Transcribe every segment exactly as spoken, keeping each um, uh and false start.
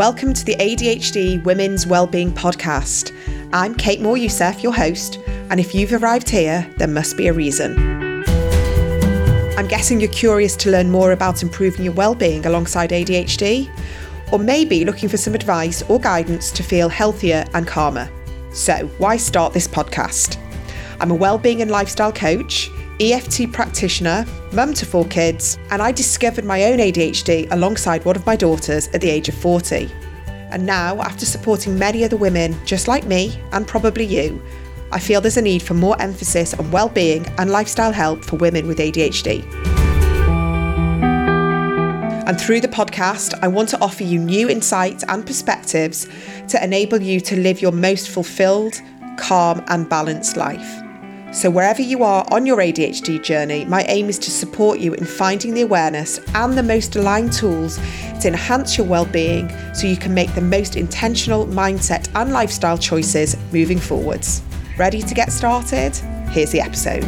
welcome to the A D H D Women's Wellbeing Podcast. I'm Kate Moore Youssef, your host, and if you've arrived here, there must be a reason. I'm guessing you're curious to learn more about improving your wellbeing alongside A D H D, or maybe looking for some advice or guidance to feel healthier and calmer. So, why start this podcast? I'm a wellbeing and lifestyle coach, E F T practitioner, mum to four kids, and I discovered my own A D H D alongside one of my daughters at the age of forty. And now, after supporting many other women just like me, and probably you, I feel there's a need for more emphasis on wellbeing and lifestyle help for women with A D H D. And through the podcast, I want to offer you new insights and perspectives to enable you to live your most fulfilled, calm, and balanced life. So wherever you are on your A D H D journey, my aim is to support you in finding the awareness and the most aligned tools to enhance your well-being so you can make the most intentional mindset and lifestyle choices moving forwards. Ready to get started? Here's the episode.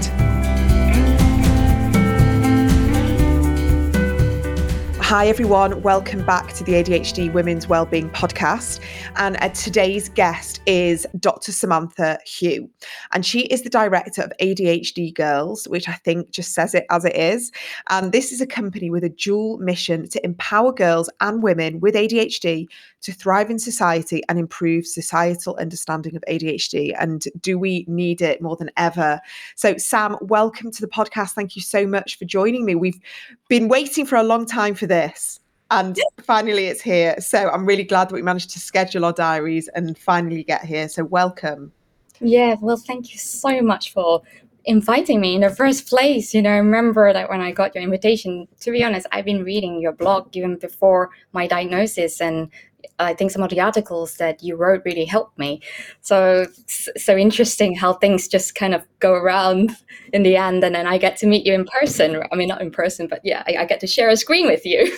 Hi everyone, welcome back to the A D H D Women's Wellbeing Podcast, and uh, today's guest is Doctor Samantha Hiew, and she is the director of A D H D Girls, which I think just says it as it is, and this is a company with a dual mission to empower girls and women with A D H D to thrive in society and improve societal understanding of A D H D, and do we need it more than ever? So Sam, welcome to the podcast. Thank you so much for joining me. We've been waiting for a long time for this. This. And finally it's here. So I'm really glad that we managed to schedule our diaries and finally get here. So welcome. Yeah, well, thank you so much for inviting me in the first place. You know, I remember that when I got your invitation, to be honest, I've been reading your blog even before my diagnosis, and I think some of the articles that you wrote really helped me. So, so interesting how things just kind of go around in the end, and then I get to meet you in person. I mean, not in person, but yeah, I, I get to share a screen with you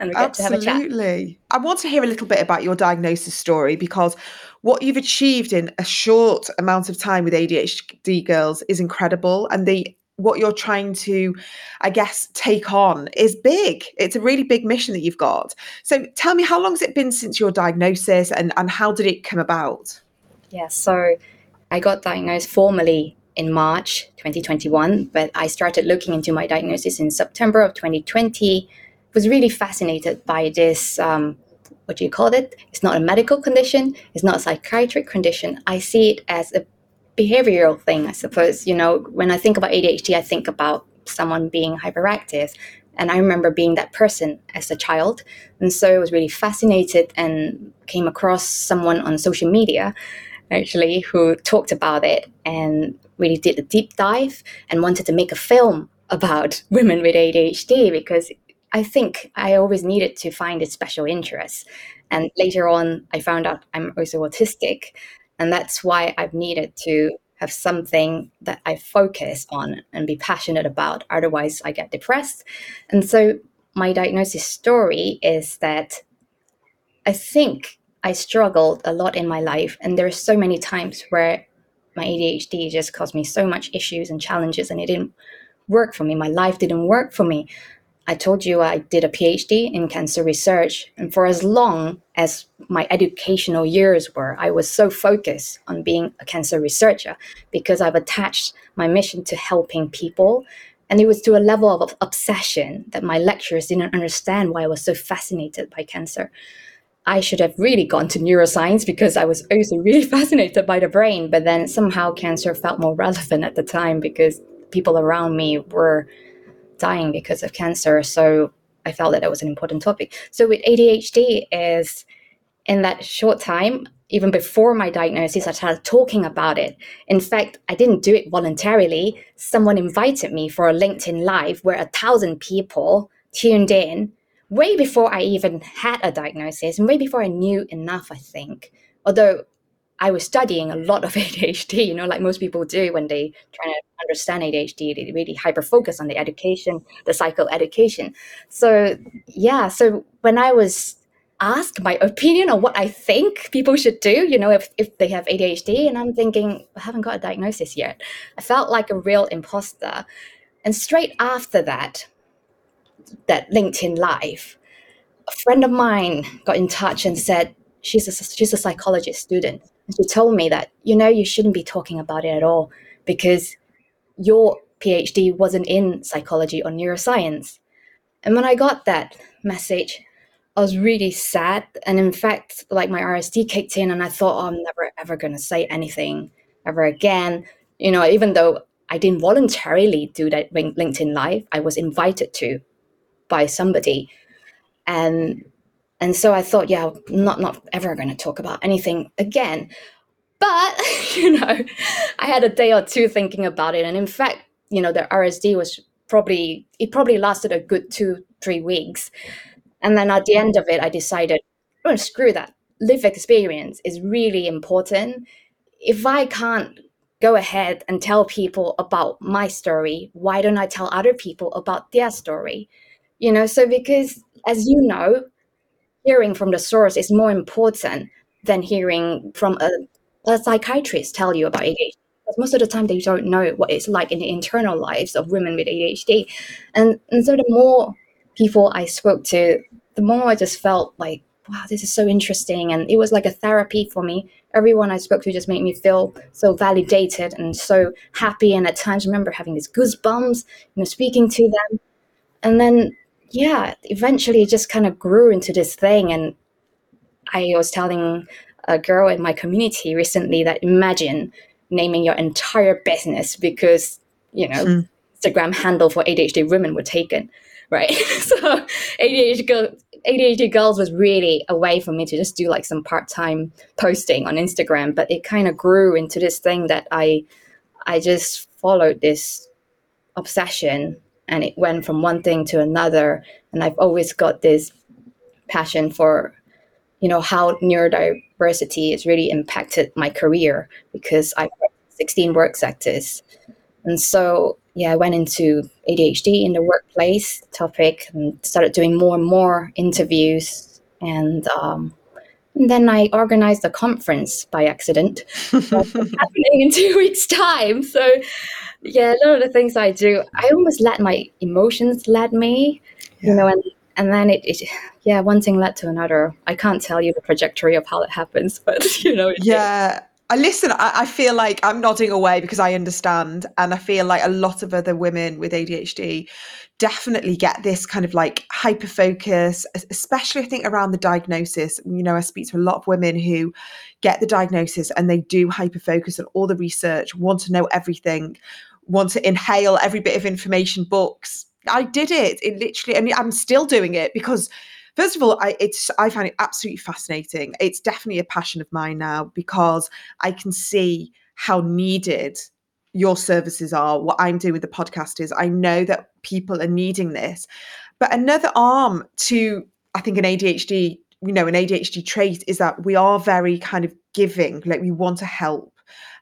and we get Absolutely. to have a chat. Absolutely. I want to hear a little bit about your diagnosis story, because what you've achieved in a short amount of time with A D H D Girls is incredible, and the what you're trying to, I guess, take on is big. It's a really big mission that you've got. So tell me, how long has it been since your diagnosis, and, and how did it come about? Yeah, so I got diagnosed formally in March twenty twenty-one, but I started looking into my diagnosis in September of twenty twenty. Was really fascinated by this, um, what do you call it? It's not a medical condition. It's not a psychiatric condition. I see it as a behavioral thing, I suppose. You know, when I think about A D H D, I think about someone being hyperactive, and I remember being that person as a child, and so I was really fascinated and came across someone on social media actually who talked about it and really did a deep dive and wanted to make a film about women with A D H D, because I think I always needed to find a special interest. And later on I found out I'm also autistic. And that's why I've needed to have something that I focus on and be passionate about. Otherwise, I get depressed. And so my diagnosis story is that I think I struggled a lot in my life. And there are so many times where my A D H D just caused me so much issues and challenges, and it didn't work for me. My life didn't work for me. I told you I did a PhD in cancer research, and for as long as my educational years were, I was so focused on being a cancer researcher, because I've attached my mission to helping people, and it was to a level of obsession that my lecturers didn't understand why I was so fascinated by cancer. I should have really gone to neuroscience, because I was also really fascinated by the brain, but then somehow cancer felt more relevant at the time because people around me were dying because of cancer. So I felt that that was an important topic. So with A D H D is, in that short time, even before my diagnosis, I started talking about it. In fact, I didn't do it voluntarily. Someone invited me for a LinkedIn Live where a thousand people tuned in way before I even had a diagnosis and way before I knew enough, I think. Although I was studying a lot of A D H D, you know, like most people do when they try to understand A D H D, they really hyper-focus on the education, the psychoeducation. So, yeah, so when I was asked my opinion on what I think people should do, you know, if, if they have A D H D, and I'm thinking, I haven't got a diagnosis yet. I felt like a real imposter. And straight after that, that LinkedIn Live, a friend of mine got in touch and said, she's a, she's a psychology student. And she told me that, you know, you shouldn't be talking about it at all because your PhD wasn't in psychology or neuroscience. And when I got that message, I was really sad. And in fact, like my R S D kicked in and I thought, oh, I'm never, ever going to say anything ever again. You know, even though I didn't voluntarily do that LinkedIn Live, I was invited to by somebody. And and so I thought, yeah, I'm not, not ever going to talk about anything again. But, you know, I had a day or two thinking about it. And in fact, you know, the R S D was probably, it probably lasted a good two, three weeks. And then at the end of it, I decided, oh, screw that. Live experience is really important. If I can't go ahead and tell people about my story, why don't I tell other people about their story? You know, so because as you know, hearing from the source is more important than hearing from a, a psychiatrist tell you about A D H D. Because most of the time they don't know what it's like in the internal lives of women with A D H D. And, and so the more people I spoke to, the more I just felt like, wow, this is so interesting. And it was like a therapy for me. Everyone I spoke to just made me feel so validated and so happy. And at times, I remember having these goosebumps, you know, speaking to them. And then, yeah, eventually it just kind of grew into this thing. And I was telling a girl in my community recently that imagine naming your entire business because, you know, mm. Instagram handle for A D H D women were taken, right? So A D H D, A D H D Girls was really a way for me to just do like some part-time posting on Instagram. But it kind of grew into this thing that I, I just followed this obsession. And it went from one thing to another. And I've always got this passion for, you know, how neurodiversity has really impacted my career because I've got sixteen work sectors. And so, yeah, I went into A D H D in the workplace topic and started doing more and more interviews. And, um, and then I organized a conference by accident. Happening in two weeks' time. So, yeah, a lot of the things I do, I almost let my emotions let me, yeah. you know, and, and then it, it, yeah, one thing led to another. I can't tell you the trajectory of how it happens, but, you know. It, yeah, I listen, I, I feel like I'm nodding away because I understand. And I feel like a lot of other women with A D H D definitely get this kind of like hyper-focus, especially I think around the diagnosis. You know, I speak to a lot of women who get the diagnosis and they do hyper-focus on all the research, want to know everything, want to inhale every bit of information, books. I did it. It literally, and I'm still doing it because, first of all, I, it's, I find it absolutely fascinating. It's definitely a passion of mine now because I can see how needed your services are. What I'm doing with the podcast is I know that people are needing this. But another arm to, I think, an A D H D, you know, an A D H D trait is that we are very kind of giving, like we want to help.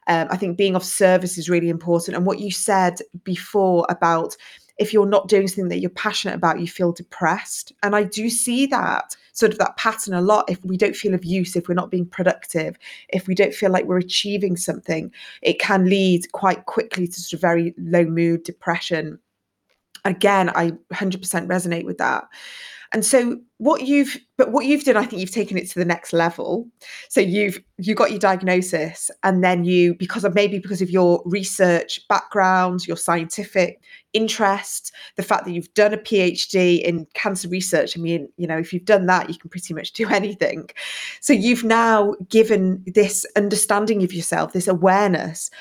Um, I think being of service is really important. And what you said before about if you're not doing something that you're passionate about, you feel depressed. And I do see that sort of that pattern a lot. If we don't feel of use, if we're not being productive, if we don't feel like we're achieving something, it can lead quite quickly to sort of very low mood, depression. Again, I one hundred percent resonate with that. And so what you've, but what you've done, I think you've taken it to the next level. So you've, you got your diagnosis and then you, because of maybe because of your research background, your scientific interest, the fact that you've done a PhD in cancer research. I mean, you know, if you've done that, you can pretty much do anything. So you've now given this understanding of yourself, this awareness,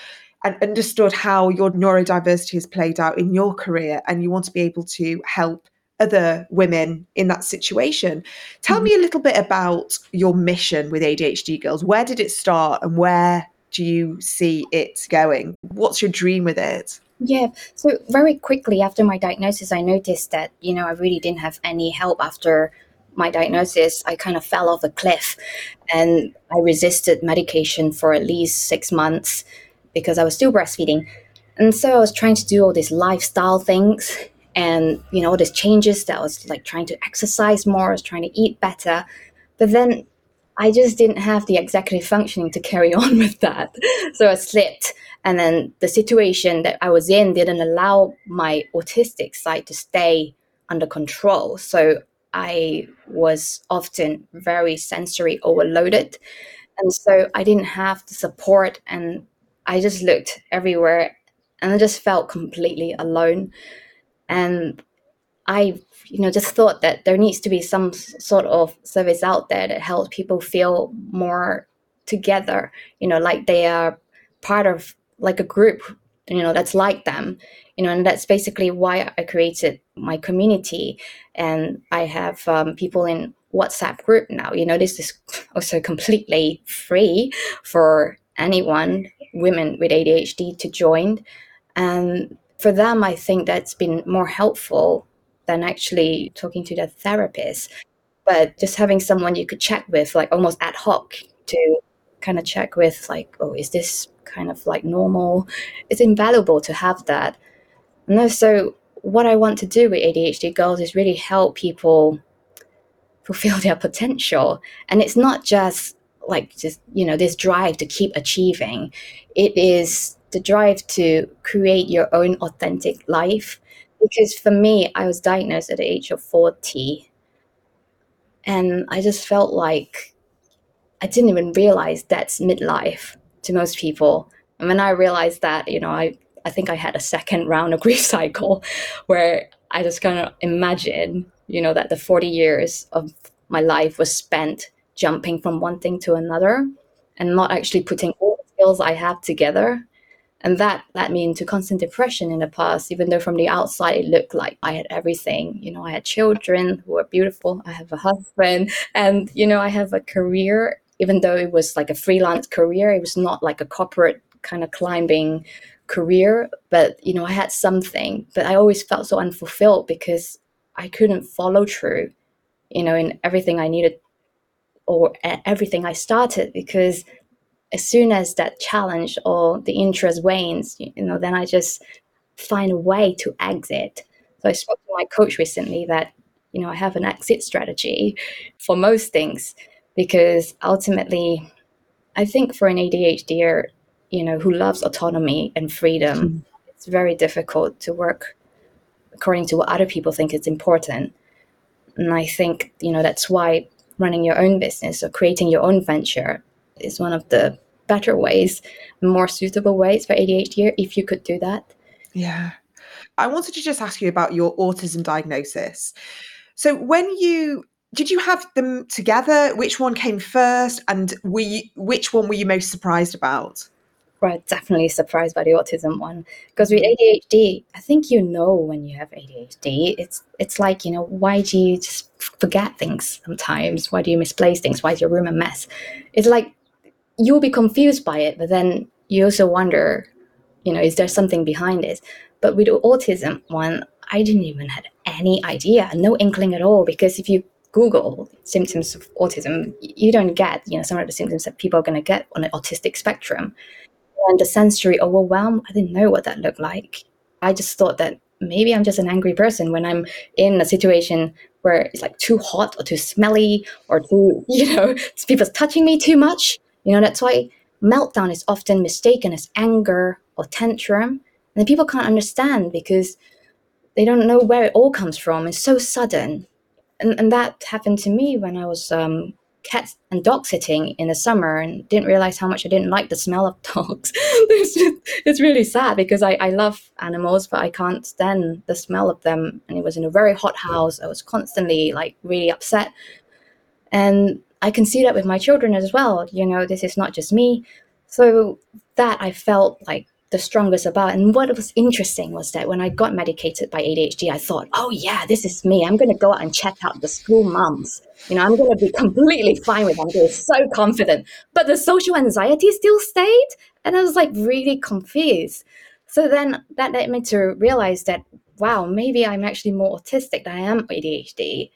and understood how your neurodiversity has played out in your career. And you want to be able to help other women in that situation. Tell me a little bit about your mission with A D H D Girls. Where did it start and where do you see it going? What's your dream with it? Yeah, so very quickly after my diagnosis, I noticed that, you know, I really didn't have any help after my diagnosis. I kind of fell off a cliff and I resisted medication for at least six months because I was still breastfeeding. And so I was trying to do all these lifestyle things. And, you know, all these changes that I was like trying to exercise more, I was trying to eat better. But then I just didn't have the executive functioning to carry on with that. So I slipped. And then the situation that I was in didn't allow my autistic side to stay under control. So I was often very sensory overloaded. And so I didn't have the support, and I just looked everywhere and I just felt completely alone. And I, you know, just thought that there needs to be some sort of service out there that helps people feel more together, you know, like they are part of like a group, you know, that's like them, you know, and that's basically why I created my community. And I have um, people in WhatsApp group now, you know, this is also completely free for anyone, women with A D H D, to join. And for them, I think that's been more helpful than actually talking to their therapist, but just having someone you could check with, like almost ad hoc, to kind of check with like, oh, is this kind of like normal? It's invaluable to have that. And also what I want to do with A D H D Girls is really help people fulfill their potential. And it's not just like just, you know, this drive to keep achieving. It is the drive to create your own authentic life. Because for me, I was diagnosed at the age of forty, and I just felt like I didn't even realize that's midlife to most people. And when I realized that, you know, I, I think I had a second round of grief cycle where I just kind of imagined, you know, that the forty years of my life was spent jumping from one thing to another and not actually putting all the skills I have together. And that led me into constant depression in the past, even though from the outside it looked like I had everything. You know, I had children who were beautiful. I have a husband, and, you know, I have a career, even though it was like a freelance career. It was not like a corporate kind of climbing career, but, you know, I had something. But I always felt so unfulfilled because I couldn't follow through, you know, in everything I needed or everything I started, because as soon as that challenge or the interest wanes, you know, then I just find a way to exit. So I spoke to my coach recently that, you know, I have an exit strategy for most things, because ultimately, I think for an ADHDer, you know, who loves autonomy and freedom, mm-hmm. it's very difficult to work according to what other people think is important. And I think, you know, that's why running your own business or creating your own venture is one of the better ways, more suitable ways for A D H D, if you could do that. Yeah. I wanted to just ask you about your autism diagnosis. So when you, did you have them together? Which one came first? And were you, which one were you most surprised about? Right, definitely surprised by the autism one. Because with A D H D, I think, you know, when you have A D H D, it's it's like, you know, why do you just forget things sometimes? Why do you misplace things? Why is your room a mess? It's like, you'll be confused by it, but then you also wonder, you know, is there something behind this? But with the autism one, I didn't even have any idea, no inkling at all, because if you Google symptoms of autism, you don't get, you know, some of the symptoms that people are going to get on the autistic spectrum. And the sensory overwhelm, I didn't know what that looked like. I just thought that maybe I'm just an angry person when I'm in a situation where it's like too hot or too smelly or too, you know, people's touching me too much. You know, that's why meltdown is often mistaken as anger or tantrum. And people can't understand because they don't know where it all comes from. It's so sudden. And, and that happened to me when I was um, cat and dog sitting in the summer, and didn't realize how much I didn't like the smell of dogs. It's, just, it's really sad because I, I love animals, but I can't stand the smell of them. And it was in a very hot house. I was constantly like really upset. And I can see that with my children as well. You know, this is not just me. So that I felt like the strongest about. And what was interesting was that when I got medicated by A D H D, I thought, oh yeah, this is me. I'm going to go out and check out the school mums. You know, I'm going to be completely fine with them. I'm going to be so confident. But the social anxiety still stayed. And I was like really confused. So then that led me to realize that, wow, maybe I'm actually more autistic than I am A D H D.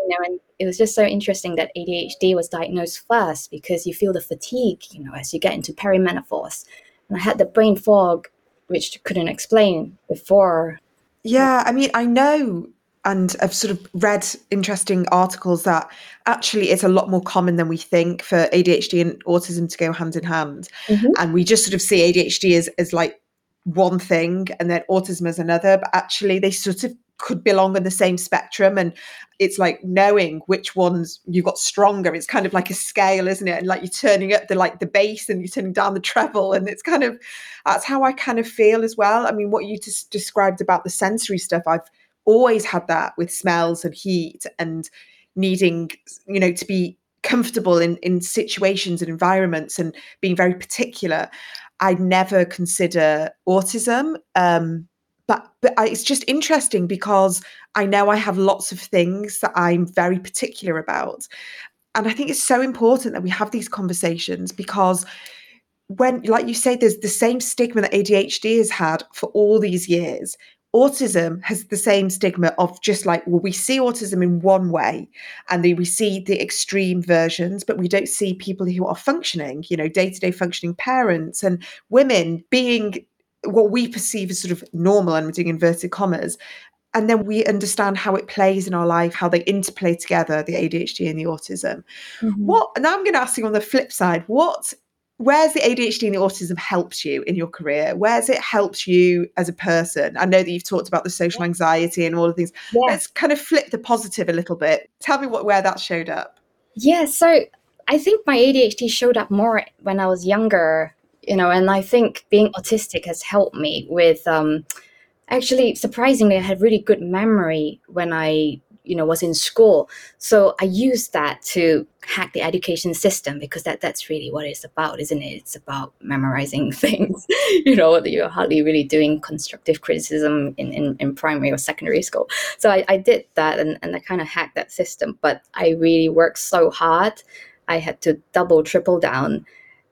You know, and it was just so interesting that A D H D was diagnosed first, because you feel the fatigue, you know, as you get into perimenopause. And I had the brain fog, which I couldn't explain before. Yeah, I mean, I know, and I've sort of read interesting articles that actually it's a lot more common than we think for A D H D and autism to go hand in hand. Mm-hmm. And we just sort of see A D H D as, as like one thing and then autism as another, but actually they sort of could belong on the same spectrum. And it's like knowing which ones you got stronger. It's kind of like a scale, isn't it? And like you're turning up the like the bass and you're turning down the treble. And it's kind of, that's how I kind of feel as well. I mean, what you just described about the sensory stuff, I've always had that with smells and heat and needing, you know, to be comfortable in, in situations and environments and being very particular. I'd never consider autism. Um, But but I, it's just interesting because I know I have lots of things that I'm very particular about. And I think it's so important that we have these conversations because when, like you say, there's the same stigma that A D H D has had for all these years. Autism has the same stigma of just like, well, we see autism in one way and then we see the extreme versions, but we don't see people who are functioning, you know, day-to-day functioning parents and women being what we perceive as sort of normal, and we're doing inverted commas. And then we understand how it plays in our life, how they interplay together, the A D H D and the autism. Mm-hmm. What, and I'm going to ask you on the flip side, what, where's the A D H D and the autism helped you in your career? Where's it helped you as a person? I know that you've talked about the social anxiety and all of things. Yeah. Let's kind of flip the positive a little bit. Tell me what, where that showed up. Yeah. So I think my A D H D showed up more when I was younger. You know, and I think being autistic has helped me with, um, actually, surprisingly, I had really good memory when I, you know, was in school. So I used that to hack the education system because that, that's really what it's about, isn't it? It's about memorizing things, you know, that you're hardly really doing constructive criticism in, in, in primary or secondary school. So I, I did that and, and I kind of hacked that system, but I really worked so hard. I had to double, triple down.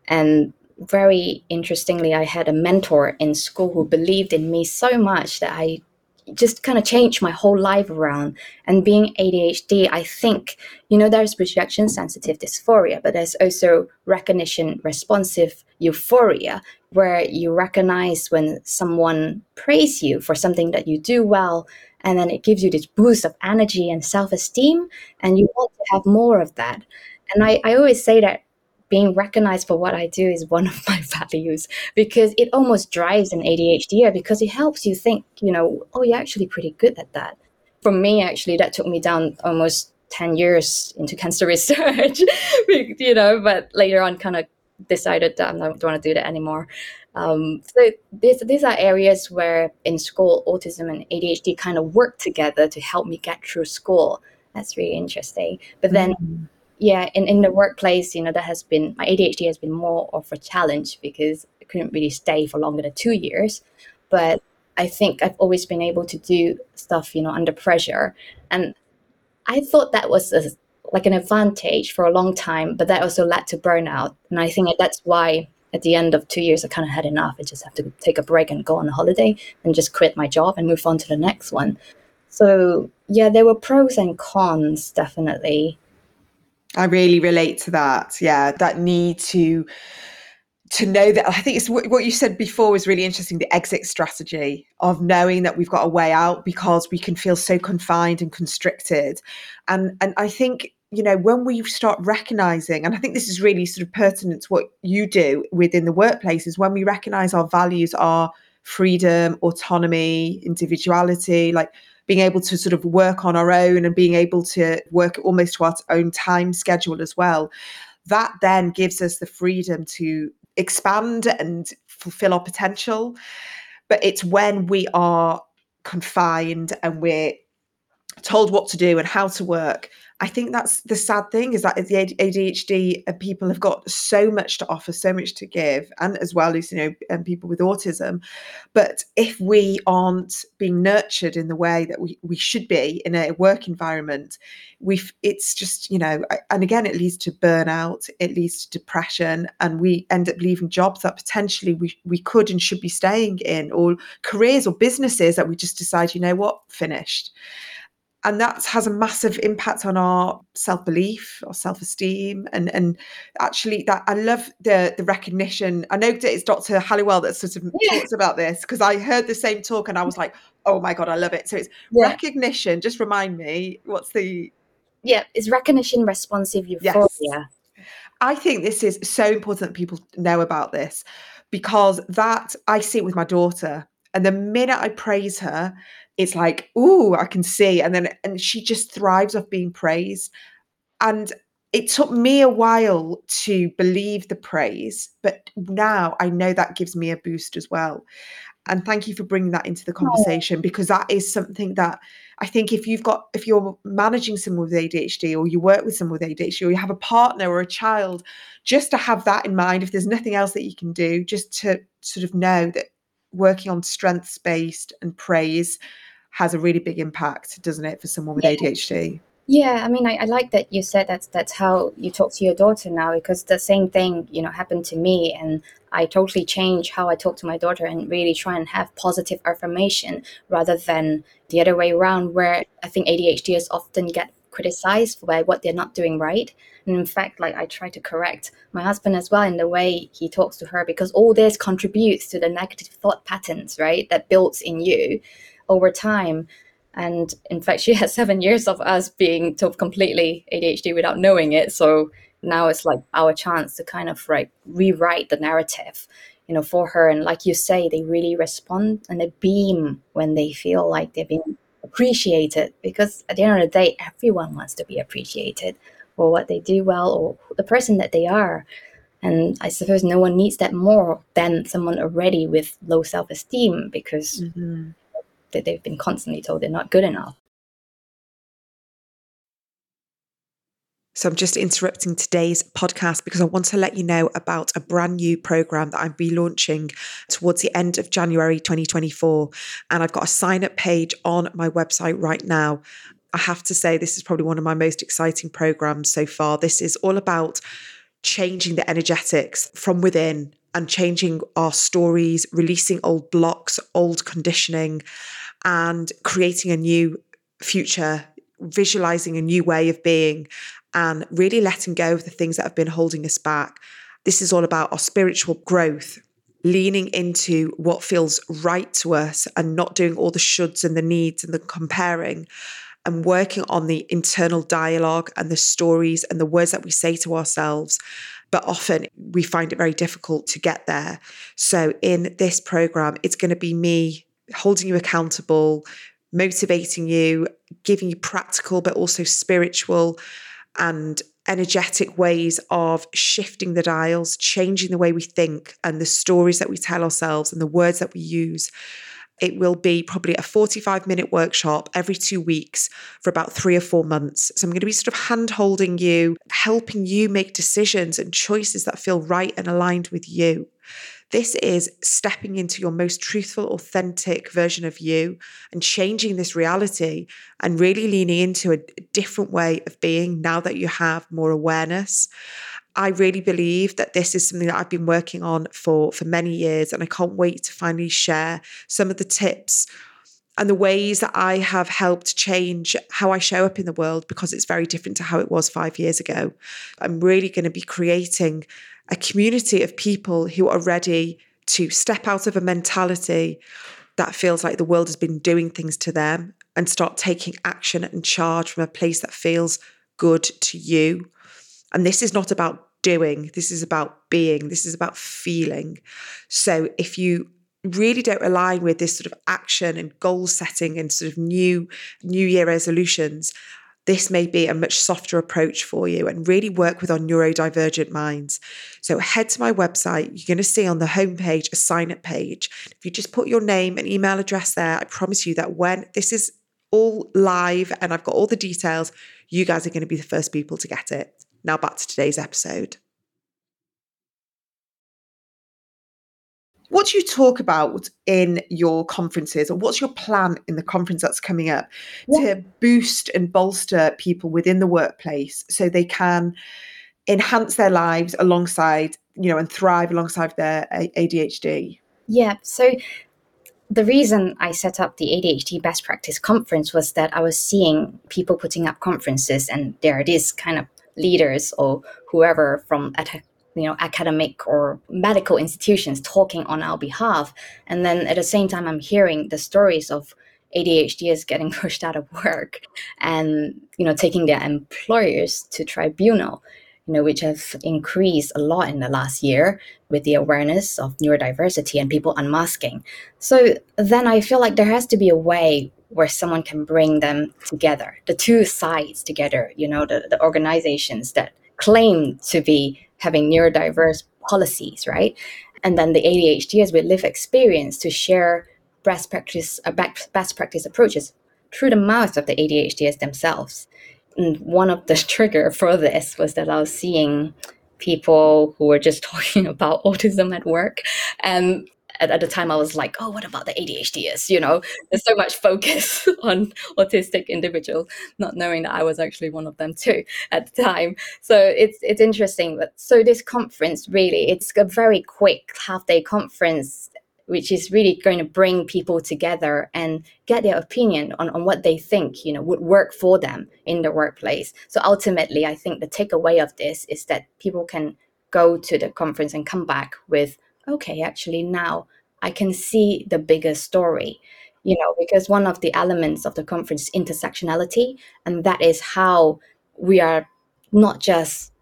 And very interestingly, I had a mentor in school who believed in me so much that I just kind of changed my whole life around. And being A D H D, I think, you know, there's rejection sensitive dysphoria, but there's also recognition responsive euphoria, where you recognize when someone praises you for something that you do well, and then it gives you this boost of energy and self-esteem, and you want to have more of that. And I, I always say that being recognized for what I do is one of my values, because it almost drives an A D H D, because it helps you think, you know, oh, you're actually pretty good at that. For me, actually, that took me down almost ten years into cancer research, you know, but later on kind of decided that I don't want to do that anymore. Um, so these, these are areas where in school, autism and A D H D kind of work together to help me get through school. That's really interesting. But then mm-hmm. Yeah, in, in the workplace, you know, that has been, my A D H D has been more of a challenge because I couldn't really stay for longer than two years. But I think I've always been able to do stuff, you know, under pressure. And I thought that was a, like an advantage for a long time, but that also led to burnout. And I think that's why at the end of two years, I kind of had enough. I just have to take a break and go on a holiday and just quit my job and move on to the next one. So, yeah, there were pros and cons, definitely. I really relate to that. Yeah, that need to to know that. I think it's what, what you said before was really interesting, the exit strategy of knowing that we've got a way out because we can feel so confined and constricted. And and I think, you know, when we start recognizing, and I think this is really sort of pertinent to what you do within the workplace, is when we recognize our values are freedom, autonomy, individuality, like being able to sort of work on our own and being able to work almost to our own time schedule as well, that then gives us the freedom to expand and fulfill our potential. But it's when we are confined and we're told what to do and how to work. I think that's the sad thing, is that the A D H D people have got so much to offer, so much to give, and as well as, you know, and people with autism. But if we aren't being nurtured in the way that we, we should be in a work environment, we've it's just, you know, and again, it leads to burnout, it leads to depression, and we end up leaving jobs that potentially we, we could and should be staying in, or careers or businesses that we just decide, you know what, finished. And that has a massive impact on our self-belief, our self-esteem. And and actually, that I love the the recognition. I know that it's Doctor Halliwell that sort of yeah. talks about this, because I heard the same talk and I was like, oh my God, I love it. So it's yeah. recognition. Just remind me, what's the... Yeah, it's recognition responsive euphoria. Yes. I think this is so important that people know about this, because that I see it with my daughter. And the minute I praise her, is like, ooh, I can see. And then, and she just thrives off being praised. And it took me a while to believe the praise, but now I know that gives me a boost as well. And thank you for bringing that into the conversation, because that is something that I think if you've got, if you're managing someone with A D H D, or you work with someone with A D H D, or you have a partner or a child, just to have that in mind, if there's nothing else that you can do, just to sort of know that working on strengths-based and praise has a really big impact, doesn't it, for someone with yeah. A D H D? Yeah, I mean, I, I like that you said that's that's how you talk to your daughter now, because the same thing, you know, happened to me, and I totally changed how I talk to my daughter and really try and have positive affirmation rather than the other way around, where I think A D H Ders often get criticized for what they're not doing right. And in fact, like, I try to correct my husband as well in the way he talks to her, because all this contributes to the negative thought patterns, right, that builds in you over time. And in fact, she has seven years of us being told completely A D H D without knowing it. So now it's like our chance to kind of like rewrite the narrative, you know, for her. And like you say, they really respond and they beam when they feel like they're being appreciated, because at the end of the day, everyone wants to be appreciated for what they do well or the person that they are. And I suppose no one needs that more than someone already with low self-esteem, because... Mm-hmm. that they've been constantly told they're not good enough. So I'm just interrupting today's podcast because I want to let you know about a brand new program that I'll be launching towards the end of January twenty twenty-four. And I've got a sign-up page on my website right now. I have to say, this is probably one of my most exciting programs so far. This is all about changing the energetics from within, and changing our stories, releasing old blocks, old conditioning, and creating a new future, visualizing a new way of being, and really letting go of the things that have been holding us back. This is all about our spiritual growth, leaning into what feels right to us and not doing all the shoulds and the needs and the comparing, and working on the internal dialogue and the stories and the words that we say to ourselves. But often we find it very difficult to get there. So in this program, it's going to be me holding you accountable, motivating you, giving you practical, but also spiritual and energetic ways of shifting the dials, changing the way we think and the stories that we tell ourselves and the words that we use. It will be probably a forty-five minute workshop every two weeks for about three or four months. So I'm going to be sort of hand-holding you, helping you make decisions and choices that feel right and aligned with you. This is stepping into your most truthful, authentic version of you and changing this reality and really leaning into a different way of being now that you have more awareness. I really believe that this is something that I've been working on for, for many years, and I can't wait to finally share some of the tips and the ways that I have helped change how I show up in the world, because it's very different to how it was five years ago. I'm really going to be creating a community of people who are ready to step out of a mentality that feels like the world has been doing things to them and start taking action and charge from a place that feels good to you. And this is not about doing, this is about being, this is about feeling. So if you really don't align with this sort of action and goal setting and sort of new New Year resolutions, this may be a much softer approach for you, and really work with our neurodivergent minds. So head to my website. You're going to see on the homepage a sign-up page. If you just put your name and email address there, I promise you that when this is all live and I've got all the details, you guys are going to be the first people to get it. Now back to today's episode. What do you talk about in your conferences, or what's your plan in the conference that's coming up yeah. to boost and bolster people within the workplace so they can enhance their lives alongside, you know, and thrive alongside their A D H D? Yeah. So the reason I set up the A D H D Best Practice Conference was that I was seeing people putting up conferences, and there are these kind of leaders or whoever from at you know, academic or medical institutions talking on our behalf. And then at the same time, I'm hearing the stories of A D H Ders getting pushed out of work and, you know, taking their employers to tribunal, you know, which have increased a lot in the last year with the awareness of neurodiversity and people unmasking. So then I feel like there has to be a way where someone can bring them together, the two sides together, you know, the, the organizations that claim to be having neurodiverse policies, right? And then the A D H D with lived experience to share best practice, uh, best practice approaches through the mouth of the A D H D themselves. And one of the trigger for this was that I was seeing people who were just talking about autism at work. And at, at the time I was like, oh, what about the A D H D? You know, there's so much focus on autistic individuals, not knowing that I was actually one of them too at the time. So it's it's interesting. But so this conference, really, it's a very quick half-day conference, which is really going to bring people together and get their opinion on, on what they think, you know, would work for them in the workplace. So ultimately, I think the takeaway of this is that people can go to the conference and come back with, okay, actually now I can see the bigger story, you know, because one of the elements of the conference is intersectionality, and that is how we are not just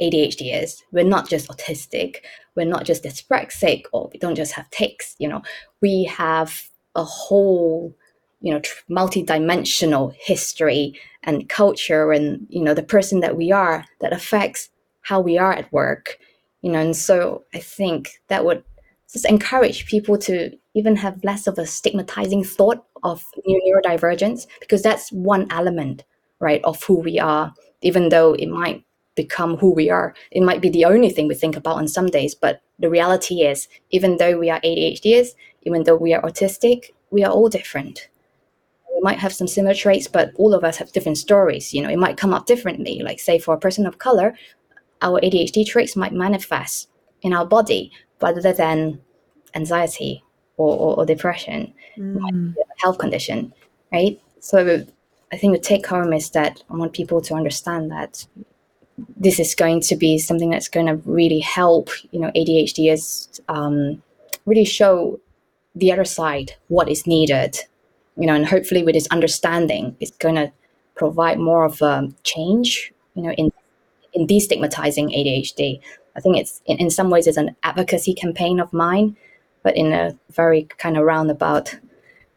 A D H D, we're not just autistic, we're not just dyspraxic, or we don't just have tics, you know, we have a whole, you know, multi-dimensional history and culture and, you know, the person that we are that affects how we are at work, you know, and so I think that would just encourage people to even have less of a stigmatizing thought of neurodivergence, because that's one element, right, of who we are, even though it might become who we are. It might be the only thing we think about on some days, but the reality is, even though we are A D H Ds, even though we are autistic, we are all different. We might have some similar traits, but all of us have different stories. You know, it might come up differently. Like say for a person of color, our A D H D traits might manifest in our body rather than anxiety or, or, or depression, mm. might be a health condition, right? So I think the take home is that I want people to understand that this is going to be something that's going to really help, you know, A D H Ds um, really show the other side what is needed, you know, and hopefully with this understanding, it's going to provide more of a change, you know, in in destigmatizing A D H D. I think it's in, in some ways it's an advocacy campaign of mine, but in a very kind of roundabout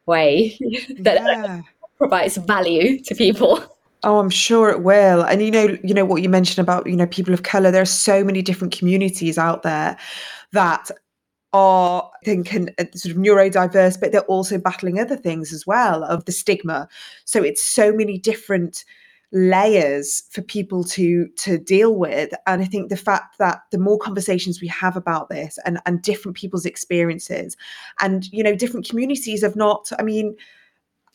way that yeah. provides value to people. Oh, I'm sure it will. And, you know, you know what you mentioned about, you know, people of colour, there are so many different communities out there that are thinking sort of neurodiverse, but they're also battling other things as well of the stigma. So it's so many different layers for people to to deal with. And I think the fact that the more conversations we have about this and, and different people's experiences and, you know, different communities have not, I mean,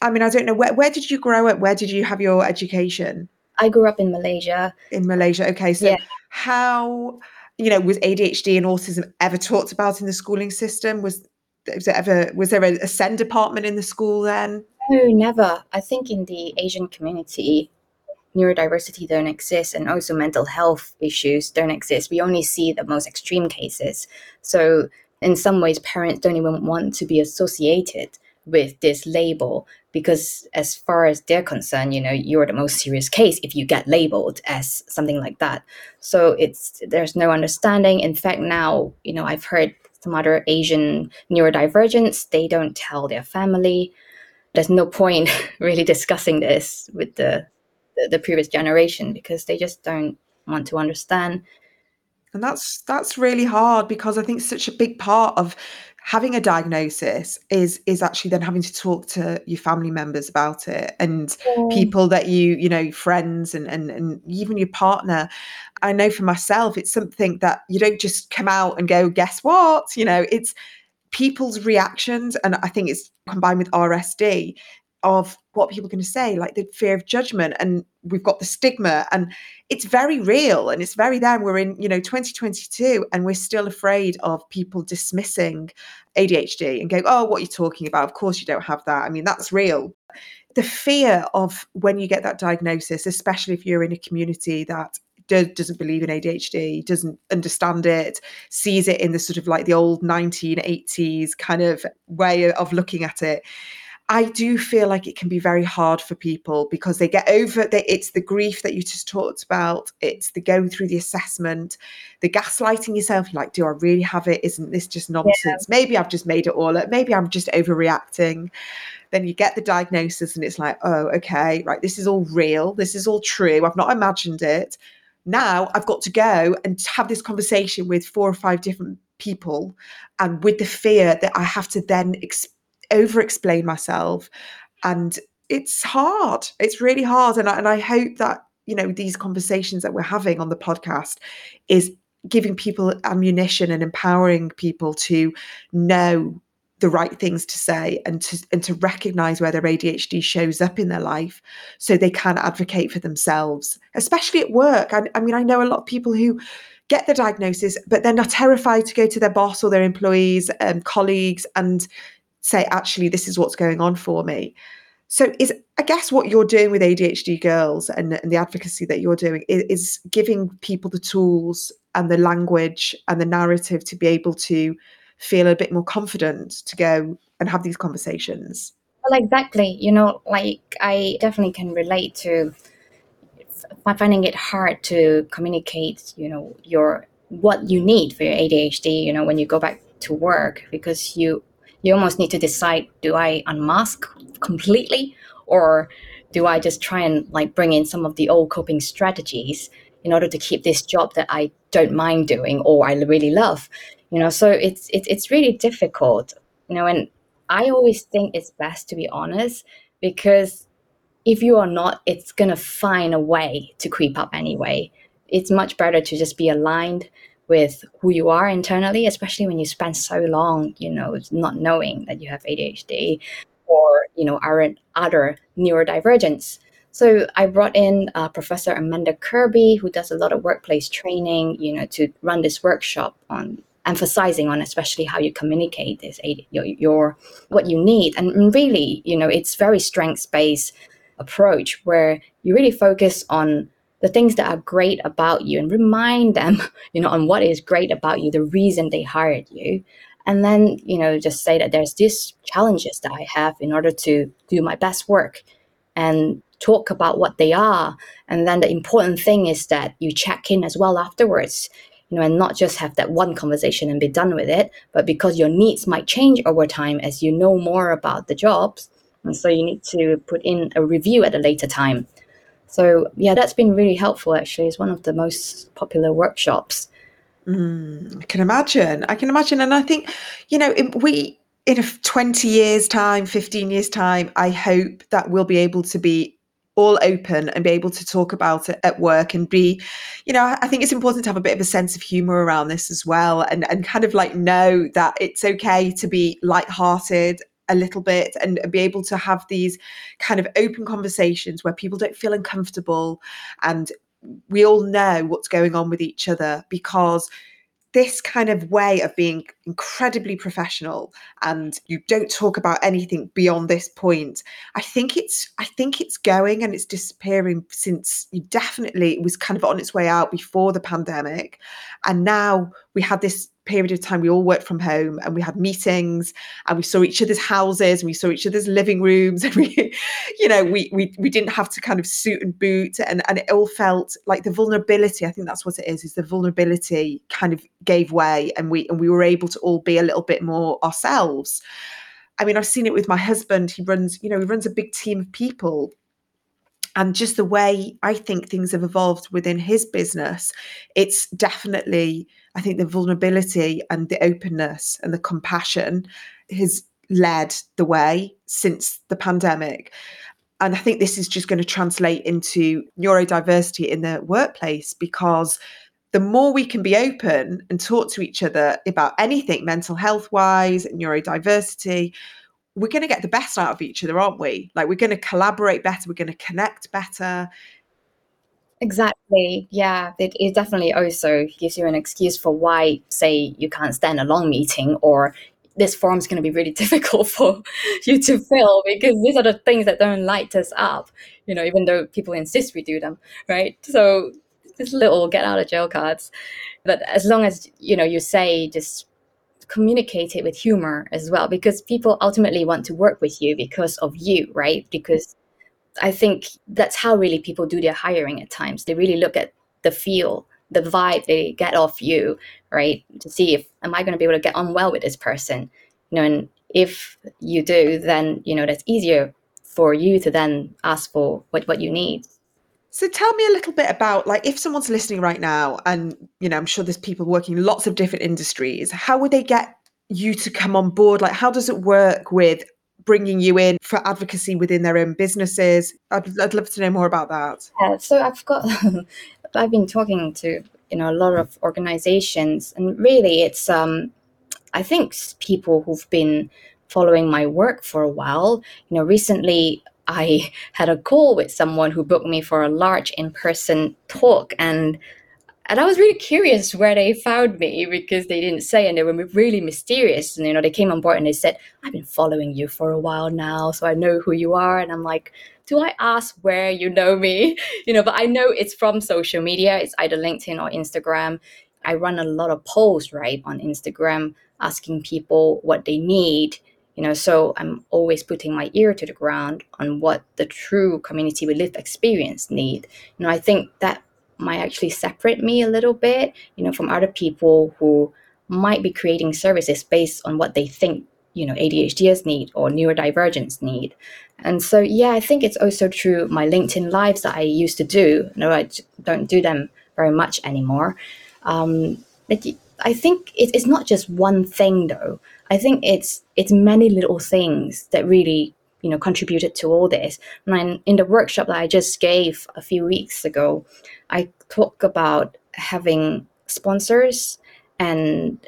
I mean, I don't know, where, where did you grow up? Where did you have your education? I grew up in Malaysia. In Malaysia, okay. So yeah. How, you know, was A D H D and autism ever talked about in the schooling system? Was, was there ever, was there a, a SEND department in the school then? No, never. I think in the Asian community, neurodiversity don't exist, and also mental health issues don't exist. We only see the most extreme cases. So in some ways, parents don't even want to be associated with this label, because as far as they're concerned, you know, you're the most serious case if you get labeled as something like that. So it's, there's no understanding. In fact, now, you know, I've heard some other Asian neurodivergents, they don't tell their family. There's no point really discussing this with the, the, the previous generation, because they just don't want to understand. And that's that's really hard, because I think such a big part of having a diagnosis is is actually then having to talk to your family members about it, and yeah. people that you, you know, friends and, and, and even your partner. I know for myself, it's something that you don't just come out and go, guess what? You know, it's people's reactions. And I think it's combined with R S D of what people are going to say, like the fear of judgment, and we've got the stigma, and it's very real and it's very there. We're in, you know, twenty twenty-two, and we're still afraid of people dismissing A D H D and going, oh, what are you talking about? Of course you don't have that. I mean, that's real. The fear of when you get that diagnosis, especially if you're in a community that do- doesn't believe in A D H D, doesn't understand it, sees it in the sort of like the old nineteen eighties kind of way of looking at it. I do feel like it can be very hard for people because they get over it. It's the grief that you just talked about. It's the going through the assessment, the gaslighting yourself. Like, do I really have it? Isn't this just nonsense? Yeah. Maybe I've just made it all up. Maybe I'm just overreacting. Then you get the diagnosis and it's like, oh, okay, right. This is all real. This is all true. I've not imagined it. Now I've got to go and have this conversation with four or five different people, and with the fear that I have to then ex- over explain myself. And it's hard. It's really hard. And I, and I hope that, you know, these conversations that we're having on the podcast is giving people ammunition and empowering people to know the right things to say and to and to recognize where their A D H D shows up in their life so they can advocate for themselves, especially at work. I, I mean, I know a lot of people who get the diagnosis, but then are terrified to go to their boss or their employees and colleagues and say, actually, this is what's going on for me. So is I guess what you're doing with A D H D Girls and, and the advocacy that you're doing is, is giving people the tools and the language and the narrative to be able to feel a bit more confident to go and have these conversations. Well, exactly. You know, like I definitely can relate to finding it hard to communicate, you know, your what you need for your A D H D, you know, when you go back to work, because you you almost need to decide, do I unmask completely or do I just try and like bring in some of the old coping strategies in order to keep this job that I don't mind doing or I really love? You know, so it's, it's it's really difficult, you know, and I always think it's best to be honest, because if you are not, it's going to find a way to creep up anyway. It's much better to just be aligned with who you are internally, especially when you spend so long, you know, not knowing that you have A D H D or, you know, are other neurodivergence. So I brought in uh, Professor Amanda Kirby, who does a lot of workplace training, you know, to run this workshop on emphasizing on especially how you communicate this, your, your what you need. And really, you know, it's very strengths-based approach where you really focus on the things that are great about you and remind them, you know, on what is great about you, the reason they hired you. And then, you know, just say that there's these challenges that I have in order to do my best work, and talk about what they are. And then the important thing is that you check in as well afterwards, you know, and not just have that one conversation and be done with it, but because your needs might change over time as you know more about the jobs. And so you need to put in a review at a later time. So yeah, that's been really helpful actually. It's one of the most popular workshops. Mm, I can imagine. I can imagine. And I think, you know, if we, in a twenty years time, fifteen years time, I hope that we'll be able to be all open and be able to talk about it at work and be, you know, I think it's important to have a bit of a sense of humor around this as well, and, and kind of like know that it's okay to be lighthearted a little bit and be able to have these kind of open conversations where people don't feel uncomfortable and we all know what's going on with each other, because this kind of way of being incredibly professional and you don't talk about anything beyond this point, I think it's I think it's going and it's disappearing since you definitely it was kind of on its way out before the pandemic. And now we had this period of time we all worked from home and we had meetings and we saw each other's houses and we saw each other's living rooms and we, you know, we we we didn't have to kind of suit and boot and, and it all felt like the vulnerability, I think that's what it is, is the vulnerability kind of gave way and we and we were able to all be a little bit more ourselves. I mean, I've seen it with my husband. He runs, you know, he runs a big team of people. And just the way I think things have evolved within his business, it's definitely, I think the vulnerability and the openness and the compassion has led the way since the pandemic. And I think this is just going to translate into neurodiversity in the workplace, because the more we can be open and talk to each other about anything mental health wise, neurodiversity, we're going to get the best out of each other, aren't we? Like, we're going to collaborate better. We're going to connect better. Exactly. Yeah. It, it definitely also gives you an excuse for why, say, you can't stand a long meeting, or this forum's going to be really difficult for you to fill, because these are the things that don't light us up, you know, even though people insist we do them, right? So just little get out of jail cards. But as long as, you know, you say just communicate it with humor as well, because people ultimately want to work with you because of you, right? Because I think that's how really people do their hiring at times. They really look at the feel, the vibe they get off you, right? To see if, am I going to be able to get on well with this person? You know, and if you do, then, you know, that's easier for you to then ask for what, what you need. So tell me a little bit about, like, if someone's listening right now, and, you know, I'm sure there's people working in lots of different industries, how would they get you to come on board? Like, how does it work with bringing you in for advocacy within their own businesses? I'd, I'd love to know more about that. Yeah, so I've got, I've been talking to, you know, a lot of organizations, and really it's, um, I think people who've been following my work for a while. You know, recently I had a call with someone who booked me for a large in-person talk, and and I was really curious where they found me, because they didn't say, and they were really mysterious. And, you know, they came on board and they said, I've been following you for a while now, so I know who you are. And I'm like, do I ask where you know me? You know, but I know it's from social media. It's either LinkedIn or Instagram. I run a lot of polls, right, on Instagram, asking people what they need. You know, so I'm always putting my ear to the ground on what the true community with lived experience need. You know, I think that might actually separate me a little bit, you know, from other people who might be creating services based on what they think, you know, A D H D ers need or neurodivergents need. And so, yeah, I think it's also through my LinkedIn lives that I used to do. You know, I don't do them very much anymore. Um, but I think it's not just one thing, though. I think it's it's many little things that really, you know, contributed to all this. And in the workshop that I just gave a few weeks ago, I talk about having sponsors and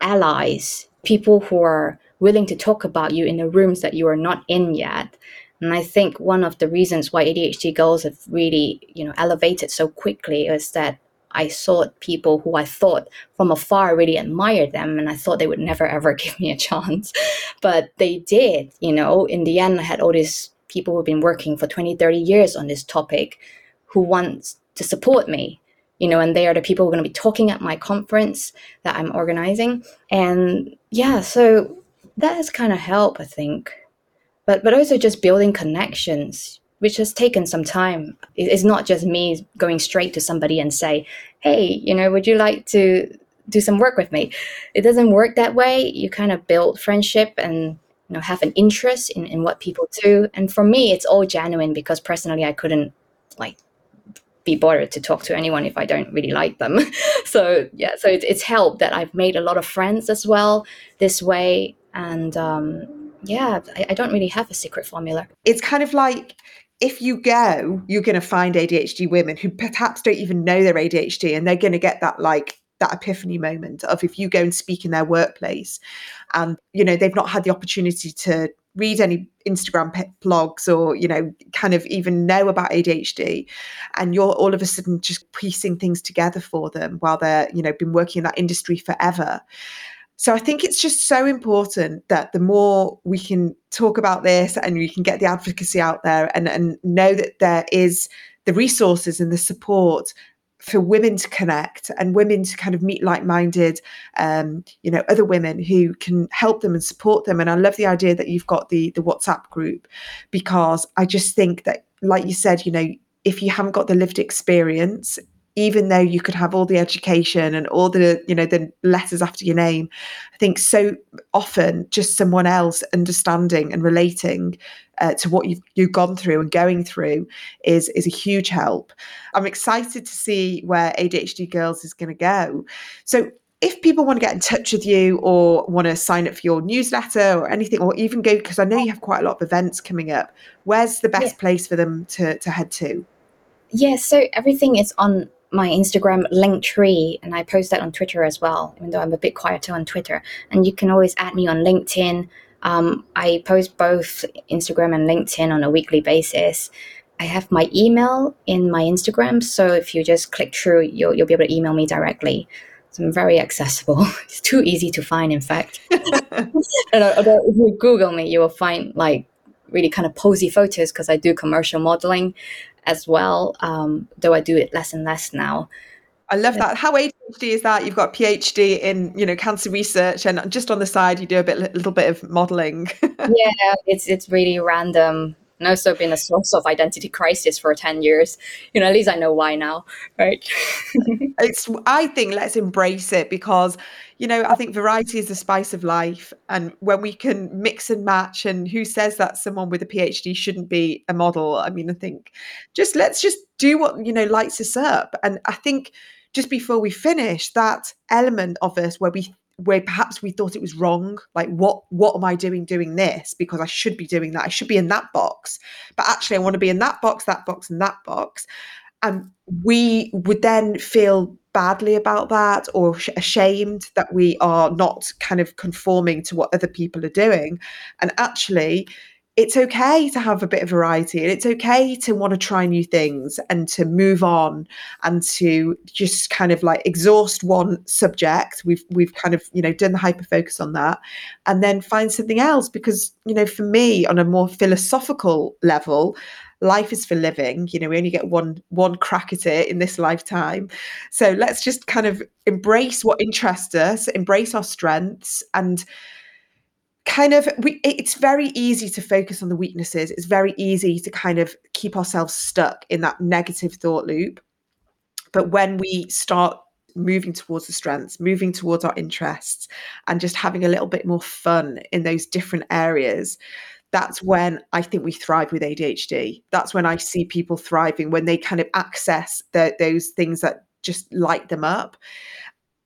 allies, people who are willing to talk about you in the rooms that you are not in yet. And I think one of the reasons why A D H D Girls have really, you know, elevated so quickly is that I saw people who I thought from afar really admired them, and I thought they would never ever give me a chance, but they did. You know, in the end, I had all these people who've been working for twenty, thirty years on this topic who want to support me, you know, and they are the people who are going to be talking at my conference that I'm organizing. And yeah, so that has kind of helped, I think, but, but also just building connections, which has taken some time. It's not just me going straight to somebody and say, hey, you know, would you like to do some work with me? It doesn't work that way. You kind of build friendship and, you know, have an interest in, in what people do. And for me, it's all genuine, because personally, I couldn't like be bothered to talk to anyone if I don't really like them. So yeah, so it's, it's helped that I've made a lot of friends as well this way. And um, yeah, I, I don't really have a secret formula. It's kind of like, if you go, you're going to find A D H D women who perhaps don't even know they're A D H D, and they're going to get that, like, that epiphany moment of, if you go and speak in their workplace and, you know, they've not had the opportunity to read any Instagram blogs or, you know, kind of even know about A D H D, and you're all of a sudden just piecing things together for them while they're, you know, been working in that industry forever. So I think it's just so important that the more we can talk about this and we can get the advocacy out there, and, and know that there is the resources and the support for women to connect, and women to kind of meet like-minded, um, you know, other women who can help them and support them. And I love the idea that you've got the the WhatsApp group, because I just think that, like you said, you know, if you haven't got the lived experience, even though you could have all the education and all the, you know, the letters after your name, I think so often just someone else understanding and relating uh, to what you've, you've gone through and going through is is a huge help. I'm excited to see where A D H D Girls is going to go. So if people want to get in touch with you or want to sign up for your newsletter or anything, or even go, because I know you have quite a lot of events coming up, where's the best yeah. place for them to, to head to? Yeah, so everything is on my Instagram Linktree, and I post that on Twitter as well, even though I'm a bit quieter on Twitter. And you can always add me on LinkedIn. Um, I post both Instagram and LinkedIn on a weekly basis. I have my email in my Instagram, so if you just click through, you'll, you'll be able to email me directly. So I'm very accessible. It's too easy to find, in fact. And although if you Google me, you will find like really kind of posy photos, because I do commercial modeling as well, um, though I do it less and less now. I love that. How A D H D is that? You've got a PhD in, you know, cancer research, and just on the side, you do a bit, little bit of modelling. Yeah, it's it's really random. And also been a source of identity crisis for ten years. You know, at least I know why now, right? It's, I think let's embrace it because, you know, I think variety is the spice of life. And when we can mix and match, and who says that someone with a PhD shouldn't be a model? I mean, I think just let's just do what, you know, lights us up. And I think just before we finish, that element of us where we where perhaps we thought it was wrong. Like, what, what am I doing doing this? Because I should be doing that. I should be in that box, but actually I want to be in that box, that box, and that box. And we would then feel badly about that or ashamed that we are not kind of conforming to what other people are doing. And actually it's okay to have a bit of variety, and it's okay to want to try new things and to move on and to just kind of like exhaust one subject. We've we've kind of, you know, done the hyper-focus on that and then find something else because, you know, for me on a more philosophical level, life is for living. You know, we only get one one crack at it in this lifetime. So let's just kind of embrace what interests us, embrace our strengths, and kind of, we, it's very easy to focus on the weaknesses. It's very easy to kind of keep ourselves stuck in that negative thought loop. But when we start moving towards the strengths, moving towards our interests, and just having a little bit more fun in those different areas, that's when I think we thrive with A D H D. That's when I see people thriving, when they kind of access the, those things that just light them up.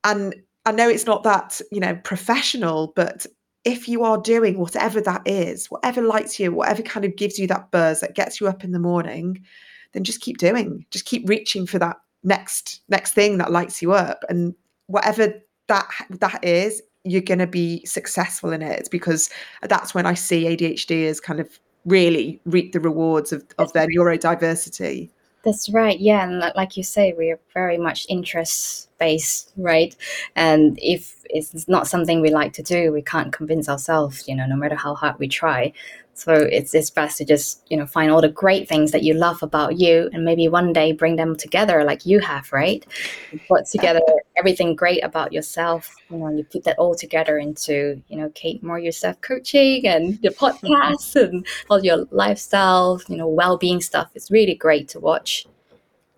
And I know it's not that, you know, professional, but if you are doing whatever that is, whatever lights you, whatever kind of gives you that buzz that gets you up in the morning, then just keep doing, just keep reaching for that next next thing that lights you up. And whatever that that is, you're going to be successful in it, because that's when I see A D H D as kind of really reap the rewards of, of their neurodiversity. That's right. Yeah. And like you say, we are very much interest based, right? And if it's not something we like to do, we can't convince ourselves, you know, no matter how hard we try. So it's it's best to just, you know, find all the great things that you love about you and maybe one day bring them together like you have, right? You put together everything great about yourself, you know, and you put that all together into, you know, Kate Moore Youssef coaching and your podcast and all your lifestyle, you know, well-being stuff. It's really great to watch.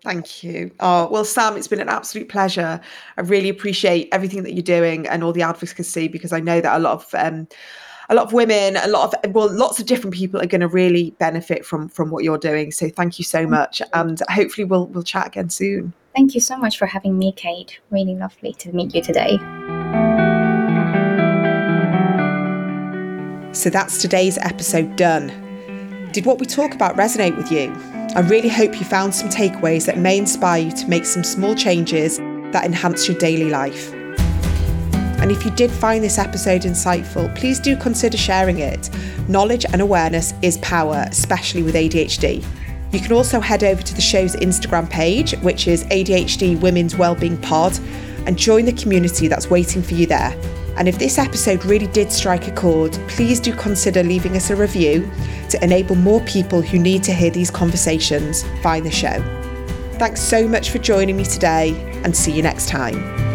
Thank you. Oh, well, Sam, it's been an absolute pleasure. I really appreciate everything that you're doing and all the advocacy, because I know that a lot of um, a lot of women, a lot of, well, lots of different people are going to really benefit from from what you're doing. So thank you so much. And hopefully we'll we'll chat again soon. Thank you so much for having me, Kate. Really lovely to meet you today. So that's today's episode done. Did what we talk about resonate with you? I really hope you found some takeaways that may inspire you to make some small changes that enhance your daily life. And if you did find this episode insightful, please do consider sharing it. Knowledge and awareness is power, especially with A D H D. You can also head over to the show's Instagram page, which is A D H D Women's Wellbeing Pod, and join the community that's waiting for you there. And if this episode really did strike a chord, please do consider leaving us a review to enable more people who need to hear these conversations find the show. Thanks so much for joining me today, and see you next time.